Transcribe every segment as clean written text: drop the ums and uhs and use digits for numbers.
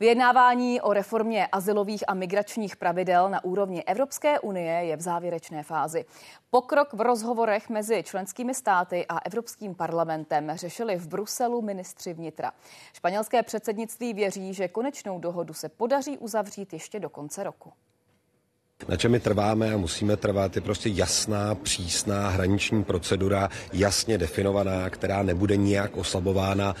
Vyjednávání o reformě azylových a migračních pravidel na úrovni Evropské unie je v závěrečné fázi. Pokrok v rozhovorech mezi členskými státy a Evropským parlamentem řešili v Bruselu ministři vnitra. Španělské předsednictví věří, že konečnou dohodu se podaří uzavřít ještě do konce roku. Na čem my trváme a musíme trvat, je prostě jasná, přísná hraniční procedura, jasně definovaná, která nebude nijak oslabována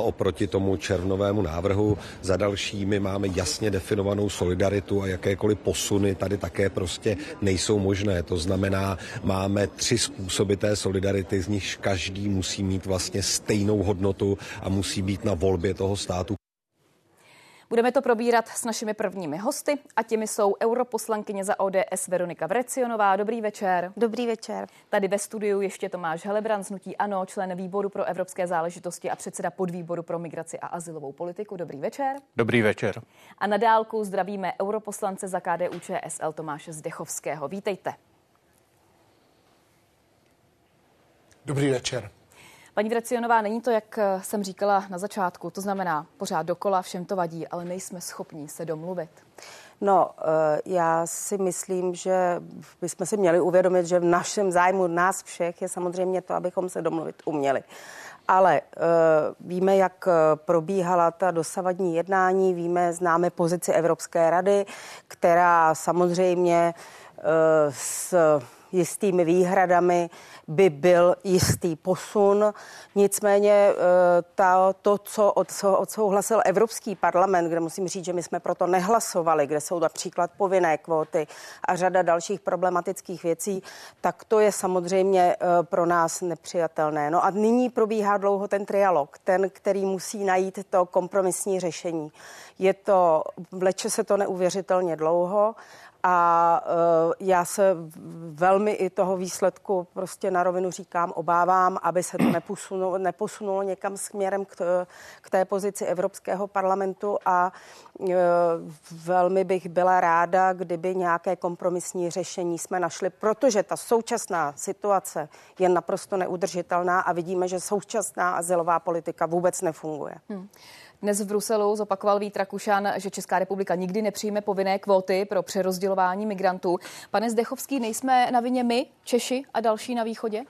oproti tomu červnovému návrhu. Za další my máme jasně definovanou solidaritu a jakékoliv posuny tady také prostě nejsou možné. To znamená, máme 3 způsoby té solidarity, z nichž každý musí mít vlastně stejnou hodnotu a musí být na volbě toho státu. Budeme to probírat s našimi prvními hosty a těmi jsou europoslankyně za ODS Veronika Vrecionová. Dobrý večer. Dobrý večer. Tady ve studiu ještě Tomáš Helebrant z hnutí ANO, člen výboru pro evropské záležitosti a předseda podvýboru pro migraci a azylovou politiku. Dobrý večer. Dobrý večer. A na dálku zdravíme europoslance za KDU-ČSL Tomáše Zdechovského. Vítejte. Dobrý večer. Paní Vrecionová, není to, jak jsem říkala na začátku, to znamená pořád dokola, všem to vadí, ale nejsme schopní se domluvit. No, já si myslím, že bychom si měli uvědomit, že v našem zájmu nás všech je samozřejmě to, abychom se domluvit uměli. Ale víme, jak probíhala ta dosavadní jednání, známe pozici Evropské rady, která samozřejmě s jistými výhradami by byl jistý posun. Nicméně to, co odsouhlasil Evropský parlament, kde musím říct, že my jsme proto nehlasovali, kde jsou například povinné kvóty a řada dalších problematických věcí, tak to je samozřejmě pro nás nepřijatelné. No a nyní probíhá dlouho ten trialog, ten, který musí najít to kompromisní řešení. Vleče se to neuvěřitelně dlouho a já se velmi i toho výsledku prostě na rovinu říkám, obávám, aby se to neposunulo někam směrem k té pozici Evropského parlamentu a velmi bych byla ráda, kdyby nějaké kompromisní řešení jsme našli, protože ta současná situace je naprosto neudržitelná a vidíme, že současná azylová politika vůbec nefunguje. Dnes v Bruselu zopakoval Vít Rakušan, že Česká republika nikdy nepřijme povinné kvóty pro přerozdělování migrantů. Pane Zdechovský, nejsme na vině my, Češi a další na východě?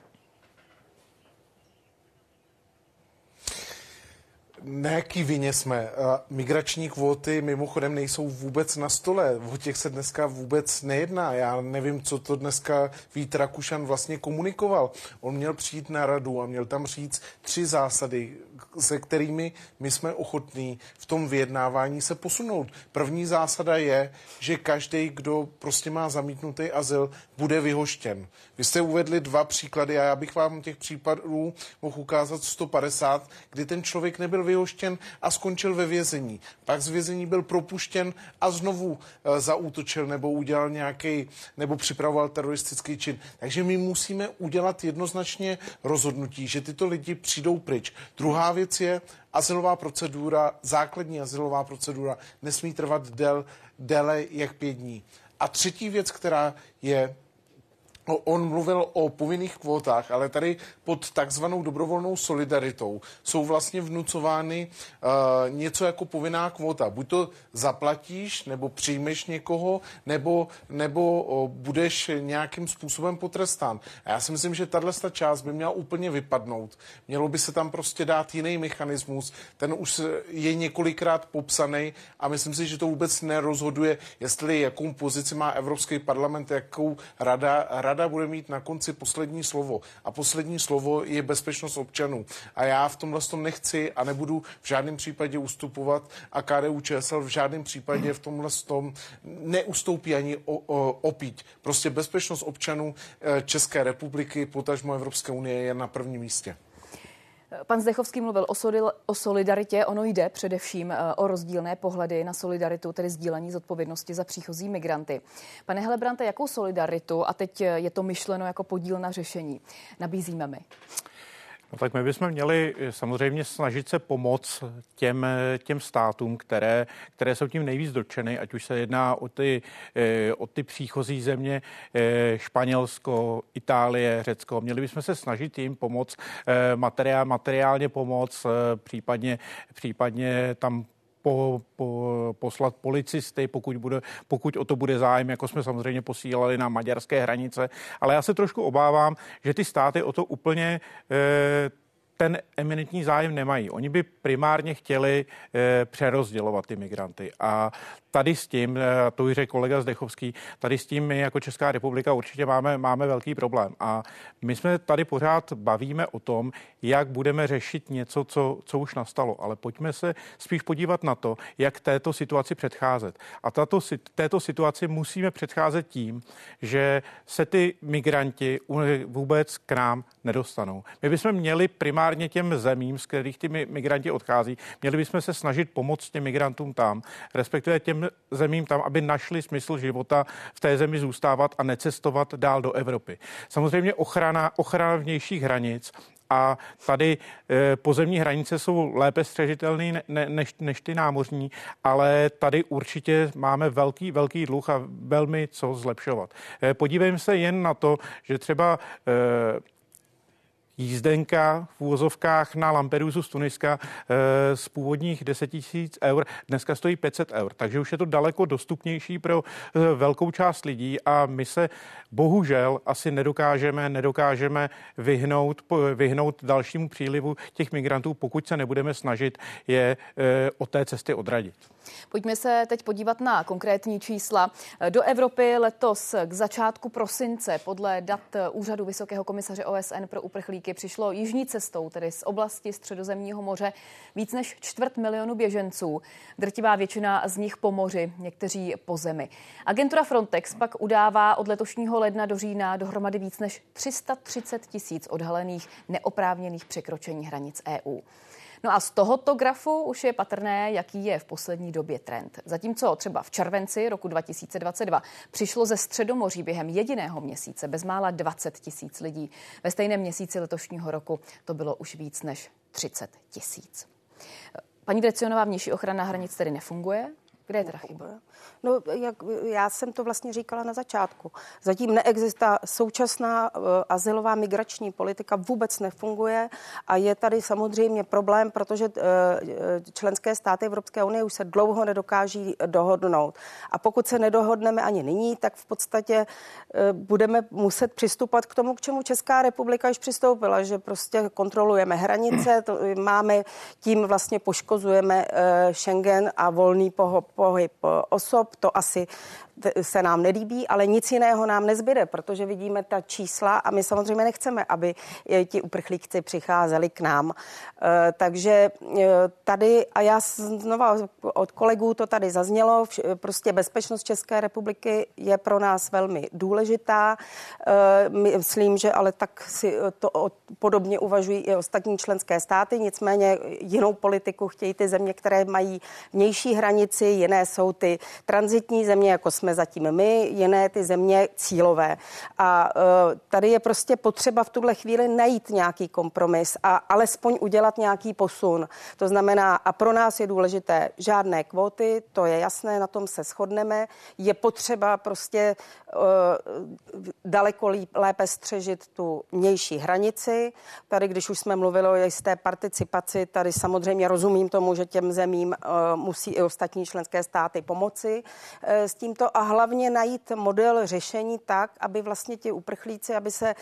Na jaký vině jsme? Migrační kvóty mimochodem nejsou vůbec na stole. O těch se dneska vůbec nejedná. Já nevím, co to dneska Vít Rakušan vlastně komunikoval. On měl přijít na radu a měl tam říct 3 zásady, se kterými my jsme ochotní v tom vyjednávání se posunout. První zásada je, že každý, kdo prostě má zamítnutý azyl, bude vyhoštěn. Vy jste uvedli 2 příklady a já bych vám těch případů mohl ukázat 150, kdy ten člověk nebyl vyhoštěn a skončil ve vězení. Pak z vězení byl propuštěn a znovu zaútočil nebo udělal nějaký, nebo připravoval teroristický čin. Takže my musíme udělat jednoznačně rozhodnutí, že tyto lidi přijdou pryč. Druhá věc je, azylová procedura, základní azylová procedura nesmí trvat déle jak 5 dní. A třetí věc, která je, on mluvil o povinných kvótách, ale tady pod takzvanou dobrovolnou solidaritou jsou vlastně vnucovány něco jako povinná kvóta. Buď to zaplatíš, nebo přijmeš někoho, nebo budeš nějakým způsobem potrestán. A já si myslím, že tato část by měla úplně vypadnout. Mělo by se tam prostě dát jiný mechanismus, ten už je několikrát popsaný a myslím si, že to vůbec nerozhoduje, jestli jakou pozici má Evropský parlament, jakou Rada bude mít na konci poslední slovo. A poslední slovo je bezpečnost občanů. A já v tomhle tom nechci a nebudu v žádném případě ustupovat a KDU-ČSL v žádném případě v tomhle tom neustoupí ani opít. Prostě bezpečnost občanů České republiky, potažmo Evropské unie je na prvním místě. Pan Zdechovský mluvil o solidaritě. Ono jde především o rozdílné pohledy na solidaritu, tedy sdílení zodpovědnosti za příchozí migranty. Pane Helebrante, jakou solidaritu, a teď je to myšleno jako podíl na řešení, nabízíme my? No tak my bychom měli samozřejmě snažit se pomoct těm státům, které jsou tím nejvíc dotčeny, ať už se jedná o ty příchozí země, Španělsko, Itálie, Řecko. Měli bychom se snažit jim pomoct, materiálně pomoct, případně tam poslat policisty, pokud o to bude zájem, jako jsme samozřejmě posílali na maďarské hranice. Ale já se trošku obávám, že ty státy o to úplně ten eminentní zájem nemají. Oni by primárně chtěli přerozdělovat ty migranty. A tady s tím, to již řekl kolega Zdechovský, tady s tím my jako Česká republika určitě máme velký problém. A my jsme tady pořád bavíme o tom, jak budeme řešit něco, co už nastalo. Ale pojďme se spíš podívat na to, jak této situaci předcházet. A této situaci musíme předcházet tím, že se ty migranti vůbec k nám nedostanou. My bychom měli primárně těm zemím, z kterých ty migranti odchází, měli bychom se snažit pomoct těm migrantům tam, respektive těm zemím tam, aby našli smysl života v té zemi zůstávat a necestovat dál do Evropy. Samozřejmě ochrana vnějších hranic a tady pozemní hranice jsou lépe střežitelné než ty námořní, ale tady určitě máme velký dluh a velmi co zlepšovat. Podívejme se jen na to, že třeba jízdenka v úvozovkách na Lampedusu z Tuniska z původních 10 000 eur dneska stojí 500 eur, takže už je to daleko dostupnější pro velkou část lidí a my se bohužel asi nedokážeme vyhnout dalšímu přílivu těch migrantů, pokud se nebudeme snažit je od té cesty odradit. Pojďme se teď podívat na konkrétní čísla. Do Evropy letos k začátku prosince podle dat Úřadu Vysokého komisaře OSN pro uprchlíky přišlo jižní cestou, tedy z oblasti Středozemního moře, víc než 250 000 běženců. Drtivá většina z nich po moři, někteří po zemi. Agentura Frontex pak udává od letošního ledna do října dohromady víc než 330 000 odhalených neoprávněných překročení hranic EU. No a z tohoto grafu už je patrné, jaký je v poslední době trend. Zatímco třeba v červenci roku 2022 přišlo ze Středomoří během jediného měsíce bezmála 20 000 lidí. Ve stejném měsíci letošního roku to bylo už víc než 30 000. Paní Vrecionová, vnější ochrana hranic tedy nefunguje? Kde je teda chyba? No, já jsem to vlastně říkala na začátku. Zatím neexistuje současná azylová migrační politika, vůbec nefunguje a je tady samozřejmě problém, protože členské státy Evropské unie už se dlouho nedokáží dohodnout. A pokud se nedohodneme ani nyní, tak v podstatě budeme muset přistupovat k tomu, k čemu Česká republika již přistoupila, že prostě kontrolujeme hranice, tím vlastně poškozujeme Schengen a volný pohyb osob, to asi se nám nelíbí, ale nic jiného nám nezbyde, protože vidíme ta čísla a my samozřejmě nechceme, aby ti uprchlíci přicházeli k nám. Takže tady, a já znova od kolegů to tady zaznělo, prostě bezpečnost České republiky je pro nás velmi důležitá. Myslím, že ale tak si to podobně uvažují i ostatní členské státy, nicméně jinou politiku chtějí ty země, které mají vnější hranici, jiné jsou ty tranzitní země, jako jsme zatím my, jiné ty země cílové. A tady je prostě potřeba v tuhle chvíli najít nějaký kompromis a alespoň udělat nějaký posun. To znamená, a pro nás je důležité žádné kvóty, to je jasné, na tom se shodneme. Je potřeba prostě daleko lépe střežit tu vnější hranici. Tady, když už jsme mluvili o jisté participaci, tady samozřejmě rozumím tomu, že těm zemím musí i ostatní členské státy pomoci s tím a hlavně najít model řešení tak, aby vlastně ti uprchlíci, aby se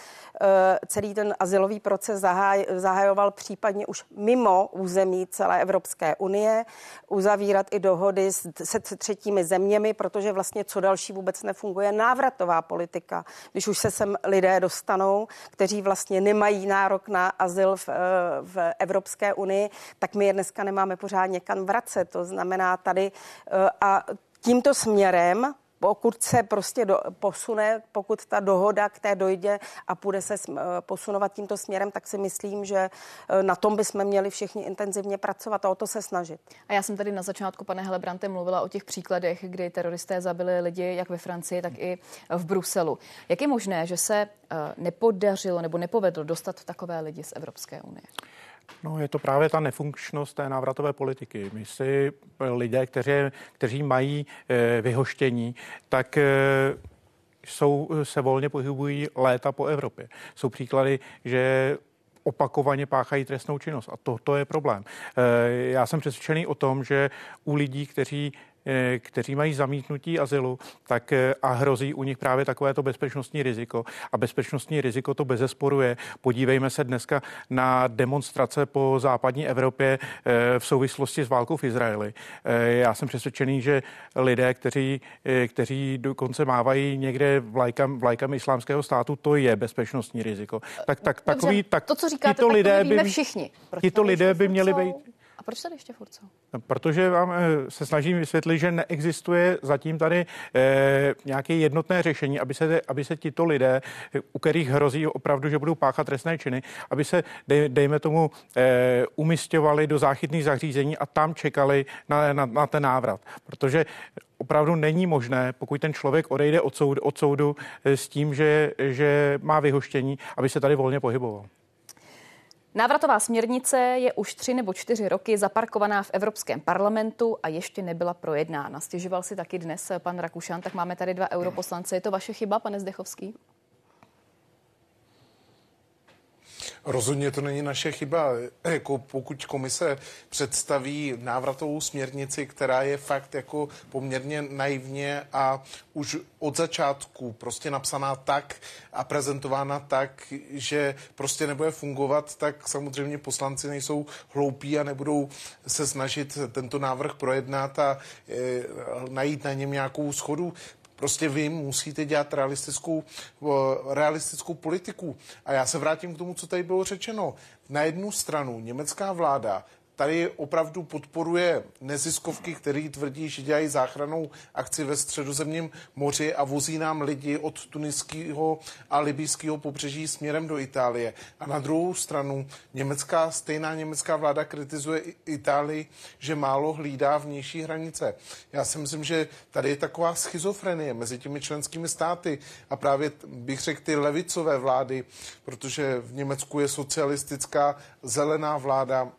celý ten azylový proces zahajoval případně už mimo území celé Evropské unie, uzavírat i dohody se třetími zeměmi, protože vlastně co další vůbec nefunguje, návratová politika. Když už se sem lidé dostanou, kteří vlastně nemají nárok na azyl v Evropské unii, tak my je dneska nemáme pořád někam vracet. To znamená tady a tímto směrem, pokud se prostě posune, pokud ta dohoda k té dojde a bude se posunovat tímto směrem, tak si myslím, že na tom bychom měli všichni intenzivně pracovat a o to se snažit. A já jsem tady na začátku, pane Helebrante, mluvila o těch příkladech, kdy teroristé zabili lidi jak ve Francii, tak i v Bruselu. Jak je možné, že se nepodařilo nebo nepovedlo dostat takové lidi z Evropské unie? No, je to právě ta nefunkčnost té návratové politiky. My si lidé, kteří mají vyhoštění, tak se volně pohybují léta po Evropě. Jsou příklady, že opakovaně páchají trestnou činnost. A to je problém. Já jsem přesvědčený o tom, že u lidí, kteří mají zamítnutí azylu, tak a hrozí u nich právě takovéto bezpečnostní riziko. A bezpečnostní riziko to bezesporu je. Podívejme se dneska na demonstrace po západní Evropě v souvislosti s válkou v Izraeli. Já jsem přesvědčený, že lidé, kteří dokonce mávají někde vlajkami islámského státu, to je bezpečnostní riziko. To, co říkáte, tak lidé víme všichni. Tito lidé by měli být... A proč tady ještě furt jsou? Protože vám se snažím vysvětlit, že neexistuje zatím tady nějaké jednotné řešení, aby se tito lidé, u kterých hrozí opravdu, že budou páchat trestné činy, aby se, dejme tomu, umisťovali do záchytných zařízení a tam čekali na ten návrat. Protože opravdu není možné, pokud ten člověk odejde od soudu s tím, že má vyhoštění, aby se tady volně pohyboval. Návratová směrnice je už 3 nebo 4 roky zaparkovaná v Evropském parlamentu a ještě nebyla projednána. Stěžoval si taky dnes pan Rakušan, tak máme tady 2 europoslance. Je to vaše chyba, pane Zdechovský? Rozhodně to není naše chyba. Jako pokud komise představí návratovou směrnici, která je fakt jako poměrně naivně a už od začátku prostě napsaná tak a prezentována tak, že prostě nebude fungovat, tak samozřejmě poslanci nejsou hloupí a nebudou se snažit tento návrh projednat a najít na něm nějakou shodu. Prostě vy musíte dělat realistickou politiku. A já se vrátím k tomu, co tady bylo řečeno. Na jednu stranu německá vláda tady opravdu podporuje neziskovky, které tvrdí, že dělají záchrannou akci ve Středozemním moři a vozí nám lidi od tuniského a libijského pobřeží směrem do Itálie. A na druhou stranu stejná německá vláda kritizuje Itálii, že málo hlídá vnější hranice. Já si myslím, že tady je taková schizofrenie mezi těmi členskými státy a právě bych řekl ty levicové vlády, protože v Německu je socialistická zelená vláda,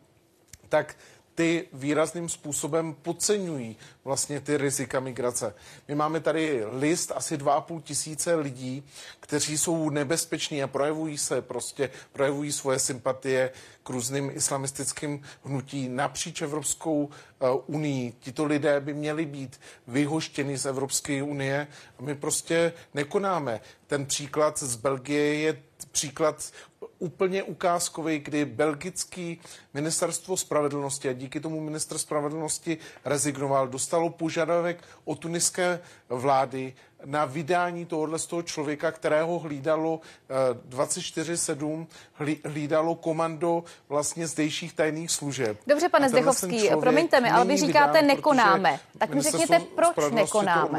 tak ty výrazným způsobem podceňují vlastně ty rizika migrace. My máme tady list asi 2,5 tisíce lidí, kteří jsou nebezpeční a projevují svoje sympatie k různým islamistickým hnutím napříč Evropskou unii. Tito lidé by měli být vyhoštěni z Evropské unie a my prostě nekonáme. Ten příklad z Belgie je příklad úplně ukázkový, kdy belgický ministerstvo spravedlnosti a díky tomu ministr spravedlnosti rezignoval, dostalo požadavek od tuniské vlády na vydání tohohle z toho člověka, kterého hlídalo 24/7, hlídalo komando vlastně zdejších tajných služeb. Dobře, pane Zdechovský, promiňte mi, ale vy říkáte nekonáme. Tak mi řekněte, proč nekonáme?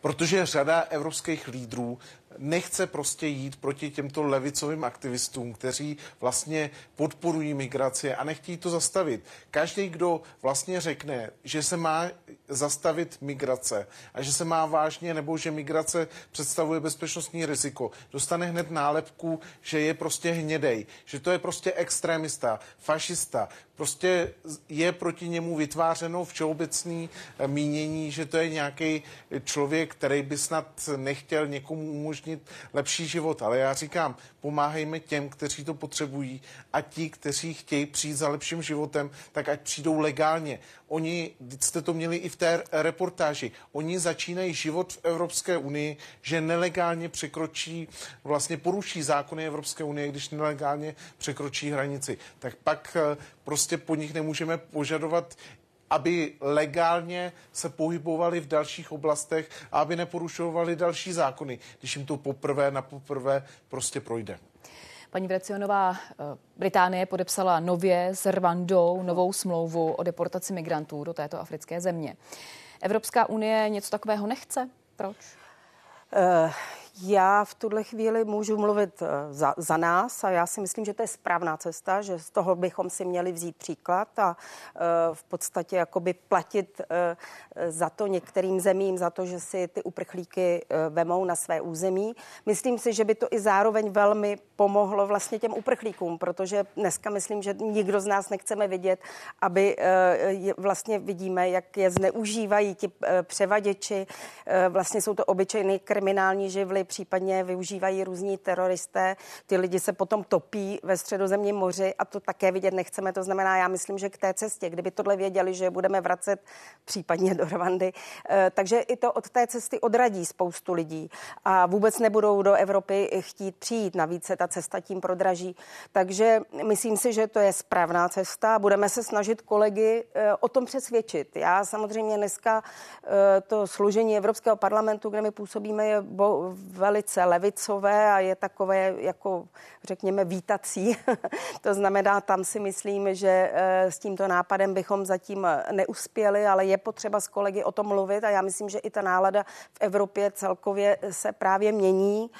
Protože řada evropských lídrů nechce prostě jít proti těmto levicovým aktivistům, kteří vlastně podporují migraci a nechtějí to zastavit. Každý, kdo vlastně řekne, že se má zastavit migrace a že se má vážně, nebo že migrace představuje bezpečnostní riziko, dostane hned nálepku, že je prostě hnědej, že to je prostě extremista, fašista. Prostě je proti němu vytvářeno všeobecné mínění, že to je nějaký člověk, který by snad nechtěl někomu umožnit lepší život. Ale já říkám, pomáhejme těm, kteří to potřebují, a ti, kteří chtějí přijít za lepším životem, tak ať přijdou legálně. Oni, jste to měli i v té reportáži, oni začínají život v Evropské unii, že nelegálně překročí, vlastně poruší zákony Evropské unie, když nelegálně překročí hranici. Tak pak prostě po nich nemůžeme požadovat, aby legálně se pohybovali v dalších oblastech a aby neporušovali další zákony, když jim to poprvé prostě projde. Paní Vrecionová, Británie podepsala nově s Rwandou novou smlouvu o deportaci migrantů do této africké země. Evropská unie něco takového nechce? Proč? Já v tuhle chvíli můžu mluvit za nás a já si myslím, že to je správná cesta, že z toho bychom si měli vzít příklad a v podstatě jakoby platit za to některým zemím, za to, že si ty uprchlíky vemou na své území. Myslím si, že by to i zároveň velmi pomohlo vlastně těm uprchlíkům, protože dneska myslím, že nikdo z nás nechceme vidět, aby vlastně vidíme, jak je zneužívají ti převaděči. Vlastně jsou to obyčejné kriminální živly, tady případně využívají různí teroristé. Ty lidi se potom topí ve Středozemním moři a to také vidět nechceme. To znamená, já myslím, že k té cestě, kdyby tohle věděli, že budeme vracet případně do Rwandy, takže i to od té cesty odradí spoustu lidí a vůbec nebudou do Evropy chtít přijít. Navíc se ta cesta tím prodraží. Takže myslím si, že to je správná cesta. Budeme se snažit kolegy o tom přesvědčit. Já samozřejmě dneska to složení Evropského parlamentu, kde my působíme, je velice levicové a je takové, jako řekněme, vítací. To znamená, tam si myslím, že s tímto nápadem bychom zatím neuspěli, ale je potřeba s kolegy o tom mluvit a já myslím, že i ta nálada v Evropě celkově se právě mění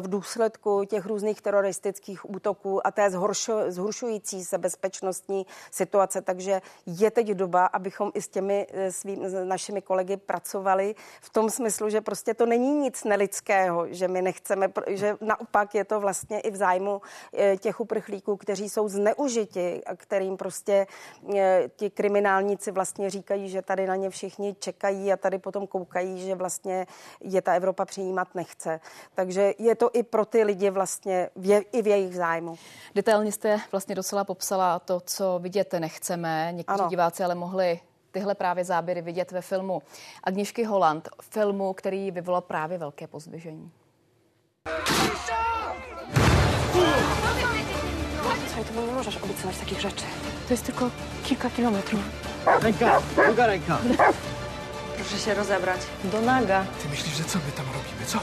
v důsledku těch různých teroristických útoků a té zhoršující se bezpečnostní situace. Takže je teď doba, abychom i s těmi našimi kolegy pracovali v tom smyslu, že prostě to není nic nelidského, že my nechceme, že naopak je to vlastně i v zájmu těch uprchlíků, kteří jsou zneužiti, kterým prostě ti kriminálníci vlastně říkají, že tady na ně všichni čekají a tady potom koukají, že vlastně je ta Evropa přijímat nechce. Takže je to i pro ty lidi vlastně i v jejich zájmu. Detailně jste vlastně docela popsala to, co vidět nechceme. Někteří diváci ale mohli tyhle právě záběry vidět ve filmu Agnieszky Holland, filmu, který vyvolal právě velké pozdvižení. Słuchaj, to nie możesz obiecywać takich rzeczy. To jest tylko kilka kilometrów. Ręka, druga ręka. Proszę się rozebrać. Do naga. Ty myślisz, że co my tam robimy, co?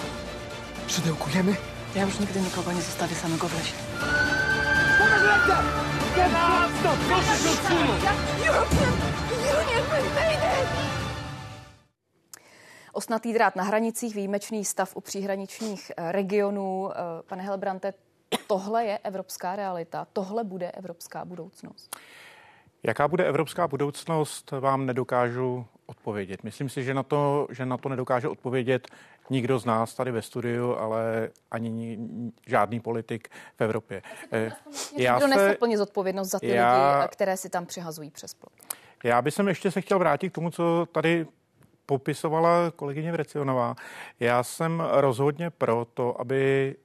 Szydełkujemy? Ja już nigdy nikogo nie zostawię samego w lesie. Pokaż rękę! Stop, proszę się odsunąć! Ostnatý drát na hranicích, výjimečný stav u příhraničních regionů. Pane Helebrante, tohle je evropská realita, tohle bude evropská budoucnost. Jaká bude evropská budoucnost, vám nedokážu odpovědět. Myslím si, že na to nedokáže odpovědět nikdo z nás tady ve studiu, ale ani žádný politik v Evropě. Kdo nese plně zodpovědnost za ty lidi, které si tam přihazují přes plot? Já bych ještě chtěl vrátit k tomu, co tady popisovala kolegyně Vrecionová. Já jsem rozhodně pro to, aby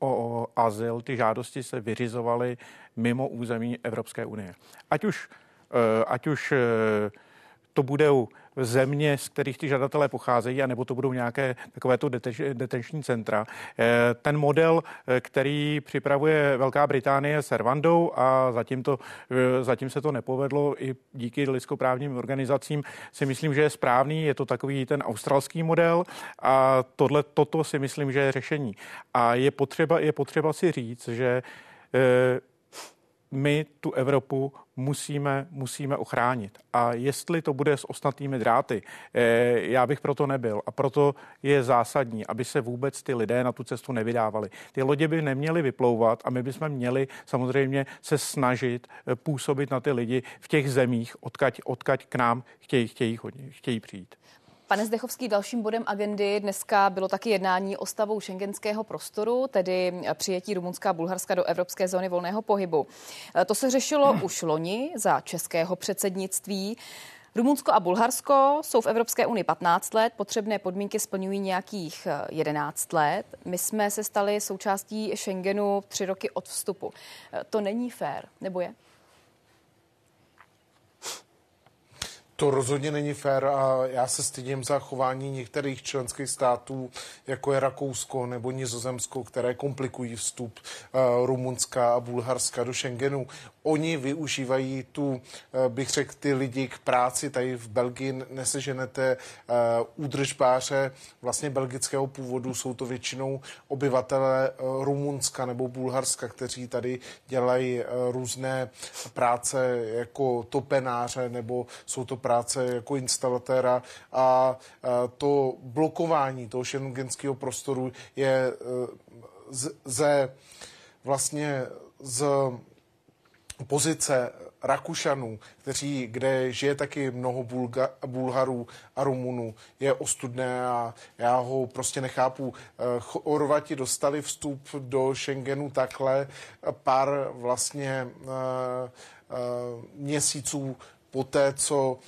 o azyl ty žádosti se vyřizovaly mimo území Evropské unie. Ať už to budou země, z kterých ty žadatelé pocházejí, anebo to budou nějaké takovéto detenční centra. Ten model, který připravuje Velká Británie s Rwandou a zatím se to nepovedlo i díky lidskoprávním organizacím, si myslím, že je správný. Je to takový ten australský model a toto si myslím, že je řešení. A je potřeba si říct, že my tu Evropu musíme ochránit. A jestli to bude s ostnatými dráty, já bych proto nebyl. A proto je zásadní, aby se vůbec ty lidé na tu cestu nevydávali. Ty lodě by neměly vyplouvat a my bychom měli samozřejmě se snažit působit na ty lidi v těch zemích, odkaď k nám chtějí přijít. Pane Zdechovský, dalším bodem agendy dneska bylo taky jednání o stavu šengenského prostoru, tedy přijetí Rumunska a Bulharska do Evropské zóny volného pohybu. To se řešilo už loni za českého předsednictví. Rumunsko a Bulharsko jsou v Evropské unii 15 let, potřebné podmínky splňují nějakých 11 let. My jsme se stali součástí Schengenu 3 roky od vstupu. To není fér, nebo je? To rozhodně není fér a já se stydím za chování některých členských států, jako je Rakousko nebo Nizozemsko, které komplikují vstup Rumunska a Bulharska do Schengenu. Oni využívají bych řekl, ty lidi k práci. Tady v Belgii neseženete údržbáře vlastně belgického původu. Jsou to většinou obyvatelé Rumunska nebo Bulharska, kteří tady dělají různé práce jako topenáře nebo jsou to práce jako instalatéra a to blokování toho schengenského prostoru je z pozice Rakušanů, kde žije taky mnoho Bulharů a Rumunů, je ostudné a já ho prostě nechápu. Chorvati dostali vstup do Schengenu takhle pár vlastně měsíců poté, co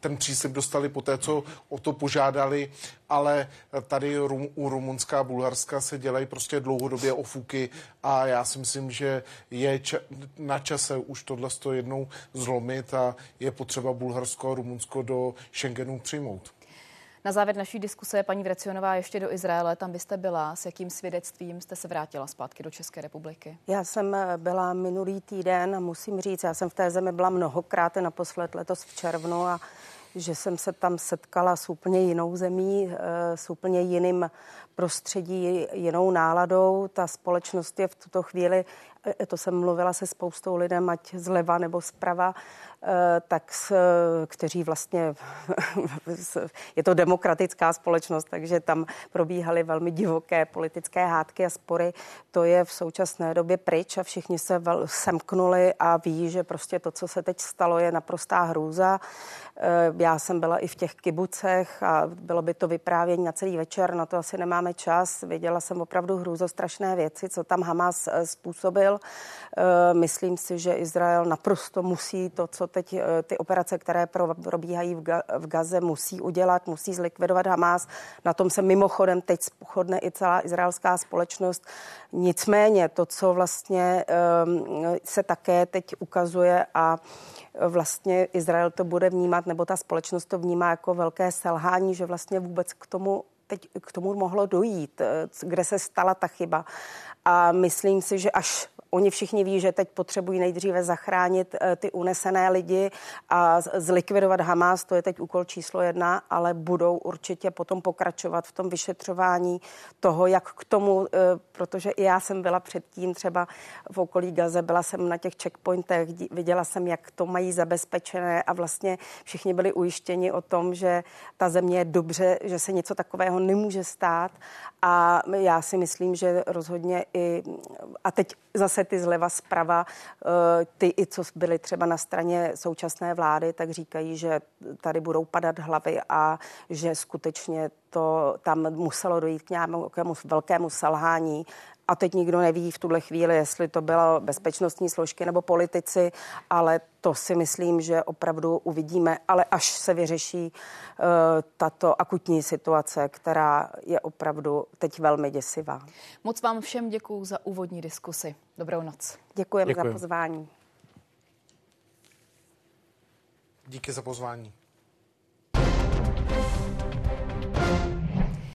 ten příslib dostali po té, co o to požádali, ale tady u Rumunska a Bulharska se dělají prostě dlouhodobě ofuky a já si myslím, že je na čase už tohle jednou zlomit a je potřeba Bulharsko a Rumunsko do Schengenu přijmout. Na závěr naší diskuse, paní Vrecionová, ještě do Izraele. Tam byste byla. S jakým svědectvím jste se vrátila zpátky do České republiky? Já jsem byla minulý týden a musím říct, já jsem v té zemi byla mnohokrát, naposled letos v červnu, a že jsem se tam setkala s úplně jinou zemí, s úplně jiným prostředí, jinou náladou. Ta společnost je v tuto chvíli, to jsem mluvila se spoustou lidem, ať zleva nebo zprava, tak kteří vlastně, je to demokratická společnost, takže tam probíhaly velmi divoké politické hádky a spory. To je v současné době pryč a všichni se semknuli a ví, že prostě to, co se teď stalo, je naprostá hrůza. Já jsem byla i v těch kibucech a bylo by to vyprávění na celý večer, na to asi nemáme čas. Viděla jsem opravdu hrůzostrašné věci, co tam Hamas způsobil. Myslím si, že Izrael naprosto musí to, co teď ty operace, které probíhají v Gaze, musí udělat, musí zlikvidovat Hamas. Na tom se mimochodem teď shodne i celá izraelská společnost. Nicméně to, co vlastně se také teď ukazuje a vlastně Izrael to bude vnímat, nebo ta společnost to vnímá jako velké selhání, že vlastně vůbec k tomu mohlo dojít, kde se stala ta chyba. A myslím si, že až oni všichni ví, že teď potřebují nejdříve zachránit ty unesené lidi a zlikvidovat Hamas, to je teď úkol číslo 1, ale budou určitě potom pokračovat v tom vyšetřování toho, jak k tomu, protože i já jsem byla předtím třeba v okolí Gaze, byla jsem na těch checkpointech, viděla jsem, jak to mají zabezpečené a vlastně všichni byli ujištěni o tom, že ta země je dobře, že se něco takového nemůže stát, a já si myslím, že rozhodně i, a teď zase ty zleva zprava, ty i co byly třeba na straně současné vlády, tak říkají, že tady budou padat hlavy a že skutečně to tam muselo dojít k nějakému velkému selhání. A teď nikdo neví v tuhle chvíli, jestli to bylo bezpečnostní složky nebo politici, ale to si myslím, že opravdu uvidíme, ale až se vyřeší tato akutní situace, která je opravdu teď velmi děsivá. Moc vám všem děkuju za úvodní diskusi. Dobrou noc. Děkujeme za pozvání. Díky za pozvání.